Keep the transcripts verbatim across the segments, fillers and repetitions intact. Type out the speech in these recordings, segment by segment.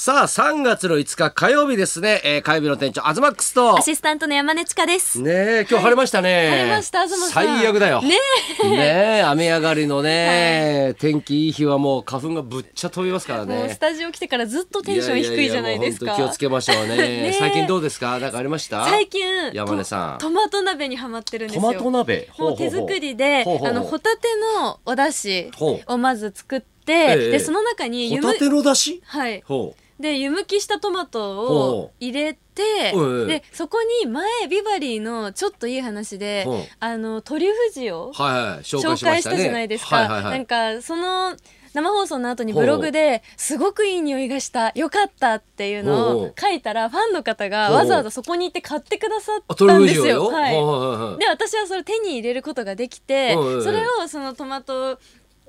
さあさんがつのいつか火曜日ですね、えー、火曜日の店長アズマックスとアシスタントの山根千佳です。ねえ今日晴れましたね、はい、晴れました。東さん最悪だよねえ、ねえ雨上がりのね、はい、天気いい日はもう花粉がぶっちゃ飛びますからね。もうスタジオ来てからずっとテンション低いじゃないですか。いやいやいや気をつけましょう ね, ね最近どうですか、なんかありました？最近山根さんトマト鍋にハマってるんですよ。トマト鍋もう手作りでほうほうほうあのホタテのお出汁をまず作ってで、ええ、その中にホタテの出汁、はい、ほうで湯むきしたトマトを入れてでそこに前ビバリーのちょっといい話で、うん、あのトリュフ塩を紹介したじゃないですか。なんかその生放送の後にブログですごくいい匂いがしたよかったっていうのを書いたらファンの方がわざわざそこに行って買ってくださったんですよ。はい、で私はそれを手に入れることができてそれをそのトマト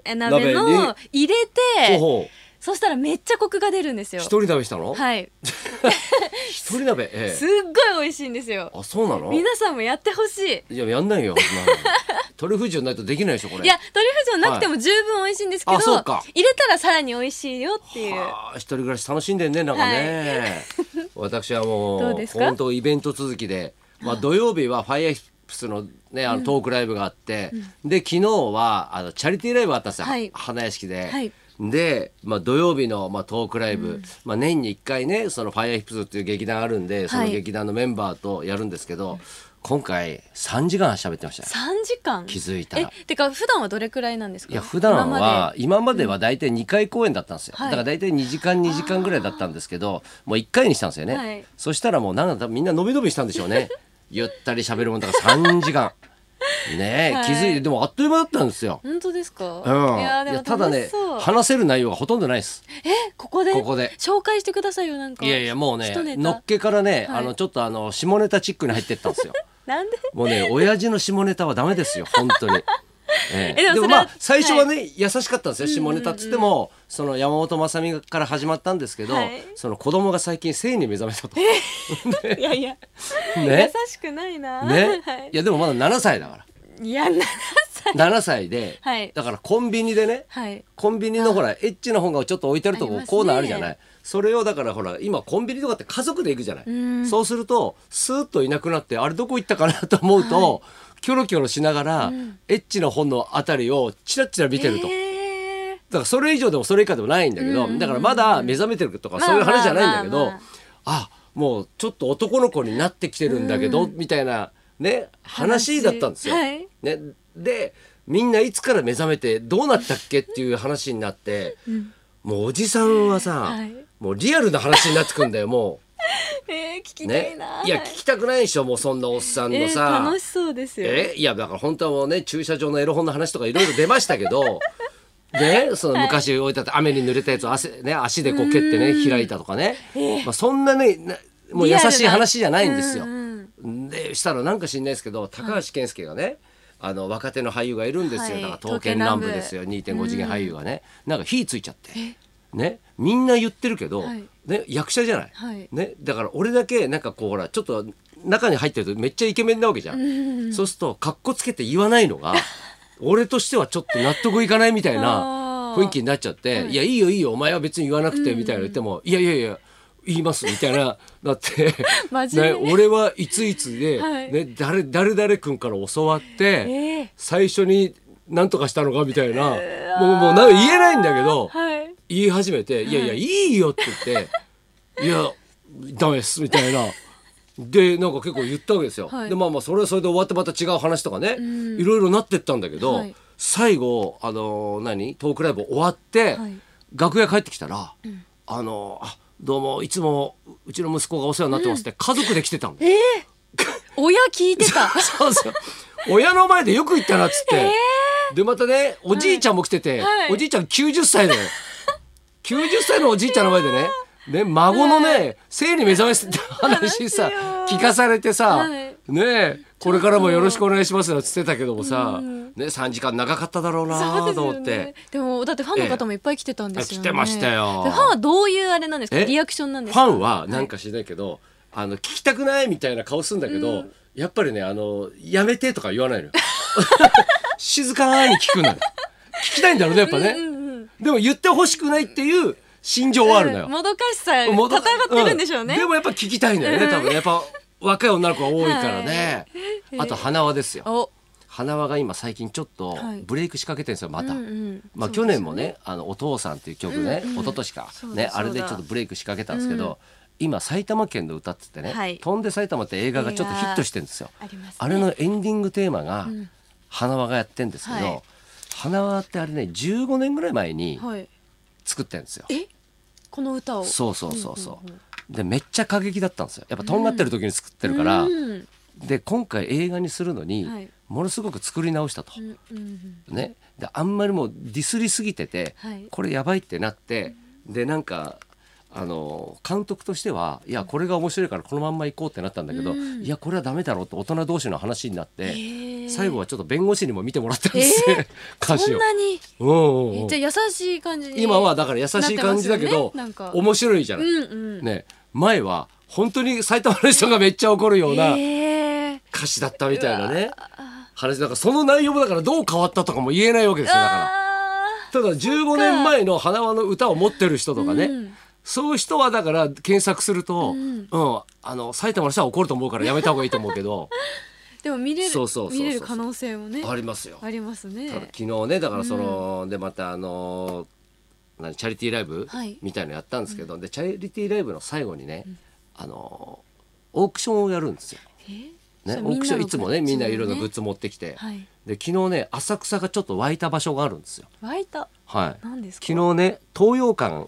鍋の入れてほうほうそしたらめっちゃコクが出るんですよ。一人鍋したの？はい一人鍋、ええ、すっごい美味しいんですよ。あ、そうなの？皆さんもやってほしい。いややんないよトリュフ塩ないとできないでしょこれ。いやトリュフ塩なくても十分美味しいんですけど、はい、入れたらさらに美味しいよっていう。一人暮らし楽しんでんねなんかね、はい、私はもう本当イベント続きで、まあ、土曜日はファイアのね、あのトークライブがあって、うん、で昨日はあのチャリティーライブがあったんですよ、はい、花屋敷で、はい、で、まあ、土曜日の、まあ、トークライブ、うんまあ、年にいっかいねそのファイアヒップスっていう劇団あるんでその劇団のメンバーとやるんですけど、はい、今回さんじかん喋ってました、ね、さんじかん気づいたら。えてか普段はどれくらいなんですか？いや普段は今までは大体にかい公演だったんですよ、はい、だから大体にじかんにじかんぐらいだったんですけどもういっかいにしたんですよね、はい、そしたらもうなんかみんなのびのびしたんでしょうねゆったり喋るもんだからさんじかんねえ、はい、気づいてでもあっという間だったんですよ。本当ですか？うん、いやでも楽しそう。いやただね話せる内容がほとんどないです。えここでここで紹介してくださいよなんか。いやいやもうねのっけからね、はい、あのちょっとあの下ネタチックに入ってったんですよなんでもうね親父の下ネタはダメですよ本当にええ、でもそれでもまあ最初はね、はい、優しかったんですよ下ネタっつっても、うんうんうん、その山本まさみから始まったんですけど、はい、その子供が最近性に目覚めたと、えー、いやいや、ね、優しくないな、ねはい、いやでもまだななさいだからいやななさいななさいで、はい、だからコンビニでね、はい、コンビニのほらエッチな本がちょっと置いてあるとこコーナーあるじゃない、ね、それをだからほら今コンビニとかって家族で行くじゃない、うん、そうするとスーッといなくなってあれどこ行ったかなと思うと、はいキョロキョロしながら、うん、エッチな本のあたりをチラチラ見てると、えー、だからそれ以上でもそれ以下でもないんだけど、うん、だからまだ目覚めてるとかそういう話じゃないんだけど、まあまあまあまあ、あもうちょっと男の子になってきてるんだけど、うん、みたいなね話だったんですよ、はいね、でみんないつから目覚めてどうなったっけっていう話になって、うん、もうおじさんはさ、はい、もうリアルな話になってくんだよもうえー、聞きたいな、ね、いや聞きたくないでしょもうそんなおっさんのさ、えー、楽しそうですよ、えいやだから本当はもうね駐車場のエロ本の話とかいろいろ出ましたけどねその昔置いてあった雨に濡れたやつを汗、ね、足でこう蹴ってね開いたとかね、まあ、そんなねなもう優しい話じゃないんですよ。でしたらなんか知んないですけど高橋健介がね、はいあの若手の俳優がいるんですよ、はい、だから刀剣乱舞ですよ にてんご 次元俳優がねなんか火ついちゃってねみんな言ってるけど、はいね、役者じゃない、はいね、だから俺だけなんかこうほらちょっと中に入ってるとめっちゃイケメンなわけじゃん、うんうん、そうするとカッコつけて言わないのが俺としてはちょっと納得いかないみたいな雰囲気になっちゃっていやいいよいいよお前は別に言わなくてみたいな言っても、うん、いやいやいや言いますみたいなだって、ね、俺はいついつで、はいね、誰誰々君から教わって、えー、最初に何とかしたのかみたいな、えー、もうもうなんか言えないんだけど、はい言い始めていやいやいいよって言っていやダメですみたいなでなんか結構言ったわけですよ、はい、でまあまあそれはそれで終わってまた違う話とかねいろいろなってったんだけど、はい、最後あの何トークライブ終わって、はい、楽屋帰ってきたら、うん、あのあどうもいつもうちの息子がお世話になってますって、うん、家族で来てたんだ、えー、親聞いてたそうそう親の前でよく言ったなっつって、えー、でまたねおじいちゃんも来てて、はいはい、おじいちゃんきゅうじゅっさいだよきゅうじゅっさいのおじいちゃんの前でねで孫のね性に目覚めすって話さ聞かされてさ、はい、ねこれからもよろしくお願いしますなんて言ってたけどもさ、うんね、さんじかん長かっただろうなと思ってで、ね、でもだってファンの方もいっぱい来てたんですよね、ええ、来てましたよ。でファンはどういうあれなんですかリアクションなんですか？ファンはなんかしないけど、はい、あの聞きたくないみたいな顔するんだけど、うん、やっぱりねあのやめてとか言わないのよ静かに聞くんだよ聞きたいんだろうねやっぱね、うんうんでも言ってほしくないっていう心情はあるのよ、うん、もどかしさ戦ってるんでしょうね、うん、でもやっぱ聞きたいんだよね、多分やっぱ若い女の子が多いからね、はい、あと花輪ですよ。花輪が今最近ちょっとブレイク仕掛けてるんですよまた、はいうんうんまあ、去年も ね, ねあのお父さんっていう曲ね、うんうん、一昨年か、ね、あれでちょっとブレイク仕掛けたんですけど、うん今埼玉県の歌って言ってね、はい、飛んで埼玉って映画がちょっとヒットしてるんですよ あ, ります、ね、あれのエンディングテーマが花輪がやってんですけど、うんはい、花輪ってあれねじゅうごねんぐらい前に作ってるんですよ、はい、えこの歌をそうそうそうそう、うんうんうん、でめっちゃ過激だったんですよやっぱとんがってる時に作ってるから、うん、で今回映画にするのに、はいものすごく作り直したと、うんうんうんね、であんまりもうディスりすぎてて、はい、これやばいってなって、うん、でなんかあの監督としてはいやこれが面白いからこのまんま行こうってなったんだけど、うん、いやこれはダメだろうと大人同士の話になって、えー、最後はちょっと弁護士にも見てもらったんです、えー、歌詞をそんなにおうおうおうじゃあ優しい感じに今はだから優しい感じだけど、ね、面白いじゃない、うんうんね、前は本当に埼玉の人がめっちゃ怒るような歌詞だったみたいなね、えー話だからその内容もだからどう変わったとかも言えないわけですよだからただじゅうごねんまえの花輪の歌を持ってる人とかね、うん、そういう人はだから検索すると、うんうん、あの埼玉の人は怒ると思うからやめた方がいいと思うけどでも見れる可能性もねありますよありますねだから昨日ねだからその、うん、でまたあの何チャリティーライブみたいなのやったんですけど、はい、でチャリティーライブの最後にね、うん、あのオークションをやるんですよえーね、オークションいつもねみんないろいろグッズ持ってきて、はい、で昨日ね浅草がちょっと湧いた場所があるんですよ湧いた、はい、何ですか昨日ね東洋館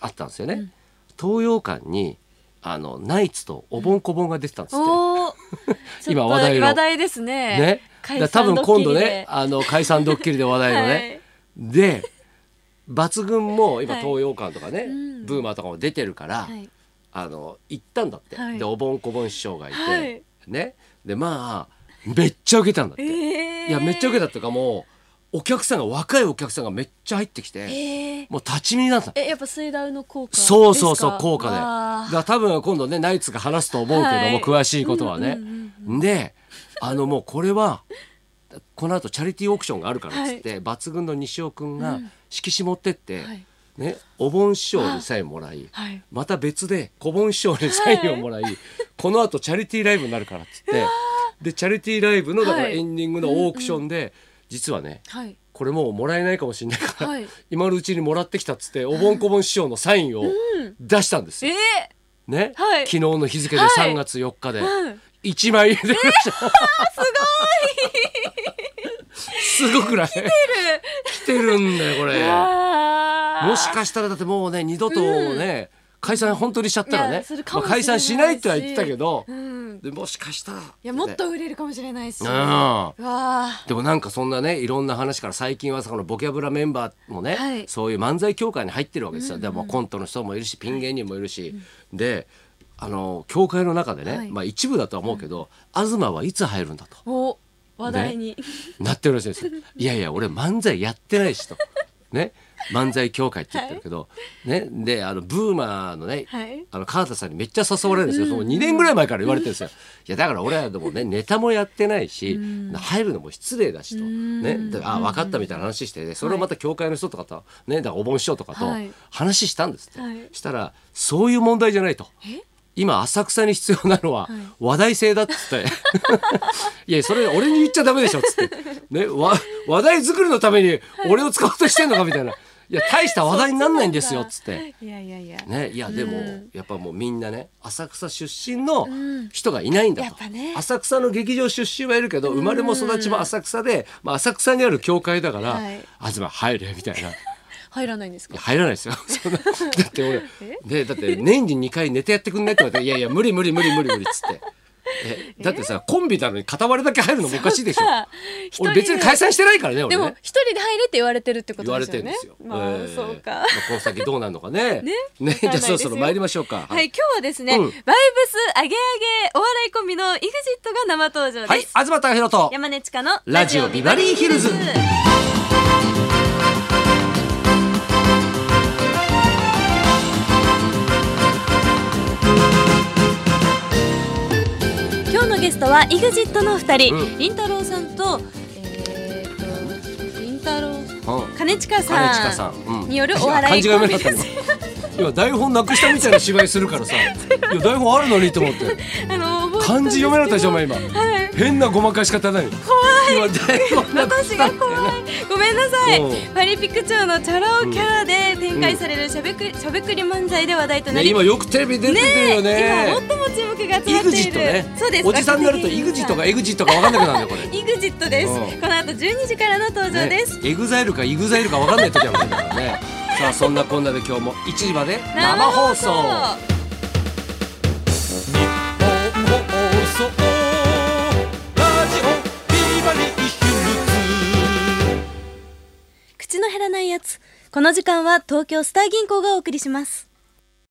あったんですよね、はいうん、東洋館にあのナイツとおぼんこぼんが出てたんですって、うん、今話題の話題ですね、ね、解散ドッキリで多分今度ねあの解散ドッキリで話題のね、はい、で抜群も今東洋館とかね、はいうん、ブーマーとかも出てるから、はい、あの行ったんだって、はい、でおぼんこぼん師匠がいて、はいね、でまあめっちゃウケたんだって、えー、いやめっちゃウケたっていうかもうお客さんが若いお客さんがめっちゃ入ってきて、えー、もう立ち見なんだえやっぱ水ダウの効果ですかそうそうそう効果でだから多分今度ねナイツが話すと思うけども、はい、詳しいことはね、うんうんうんうん、であのもうこれはこの後チャリティーオークションがあるからっつって、はい、抜群の西尾くんが色紙持ってって、うんはいね、お盆師匠にサインもらい、はい、また別で小盆師匠にサインをもらい、はい、このあとチャリティーライブになるからっつってでチャリティーライブのだからエンディングのオークションで、はいうんうん、実はね、はい、これもうもらえないかもしれないから、はい、今のうちにもらってきたっつってお盆小盆師匠のサインを出したんですよ、うんねはい、昨日の日付でさんがつよっかでいちまい入れてました、はいうん、すごいすごくない来てる来てるんだよこれもしかしたらだってもうね二度とね、うん、解散本当にしちゃったらね、まあ、解散しないとは言ったけど、うん、でもしかしたら、ね、いやもっと売れるかもしれないし、うん、うわでもなんかそんなねいろんな話から最近はそのボキャブラメンバーもね、はい、そういう漫才協会に入ってるわけですよ、うんうん、でもコントの人もいるしピン芸人もいるし、はい、であの協会の中でね、はいまあ、一部だとは思うけど、うん、東はいつ入るんだとお話題に、ね、なってるらしいですよいやいや俺漫才やってないしとね漫才協会って言ってるけど、はい、ねであのブーマーのね、はい、あの川田さんにめっちゃ誘われるんですよ、うん、もうにねんぐらい前から言われてるんですよいやだから俺はでもねネタもやってないし、うん、入るのも失礼だしと、うん、ねだからあ分かったみたいな話して、ね、それをまた協会の人とかと、はい、ねだからお盆師匠とかと話したんですって、はい、したらそういう問題じゃないと今浅草に必要なのは話題性だっつって、はい、いやそれ俺に言っちゃダメでしょっつって、ね、わ話題作りのために俺を使おうとしてんのかみたいな、はいいや大した話題にならないんですよっつっていやいやいや、ね、いやでも、うん、やっぱもうみんなね浅草出身の人がいないんだと、うんね、浅草の劇場出身はいるけど生まれも育ちも浅草で、まあ、浅草にある教会だから、はい、あずま入れみたいな入らないんですか入らないですよそんなだって俺でだって年ににかいネタやってくんないって言われていやいや無理無理無理無理無理っつってえだってさコンビなのに片割れだけ入るのもおかしいでしょ俺別に解散してないからね俺ねでも一人で入れって言われてるってことですよね言われてるんですよ、まあそうか、まあ、この先どうなるのかねね, ねじゃあそろそろ参りましょうかはい、はい、今日はですね、うん、バイブスアゲアゲお笑いコンビの イグジット が生登場ですはい東貴博と山根千佳のラジオビバリーヒルズゲストは イグジット のふたり、うん、りんたろーさんと、えー、とりんたろー、うん、兼近さんによるお笑いコンビです今台本なくしたみたいな芝居するからさ、いや台本あるのにと思ってあの漢字読めなかったでしょお前今、はい、変なごまかし方だよ。怖い、私が怖い、ごめんなさい。パリピ区長のチャラ男キャラで展開されるしゃべくり漫才で話題となり、今よくテレビ出てるよね。今最も注目が集まっているおじさんになると イグジット か エグジット か分かんなくなるんだよ。 イグジット です。この後じゅうにじからの登場です。 エグザイル か イグザイル か分かんない時あるんだからね。さあそんなこんなで今日もいちじまで生放送、口の減らないやつ。この時間は東京スター銀行がお送りします。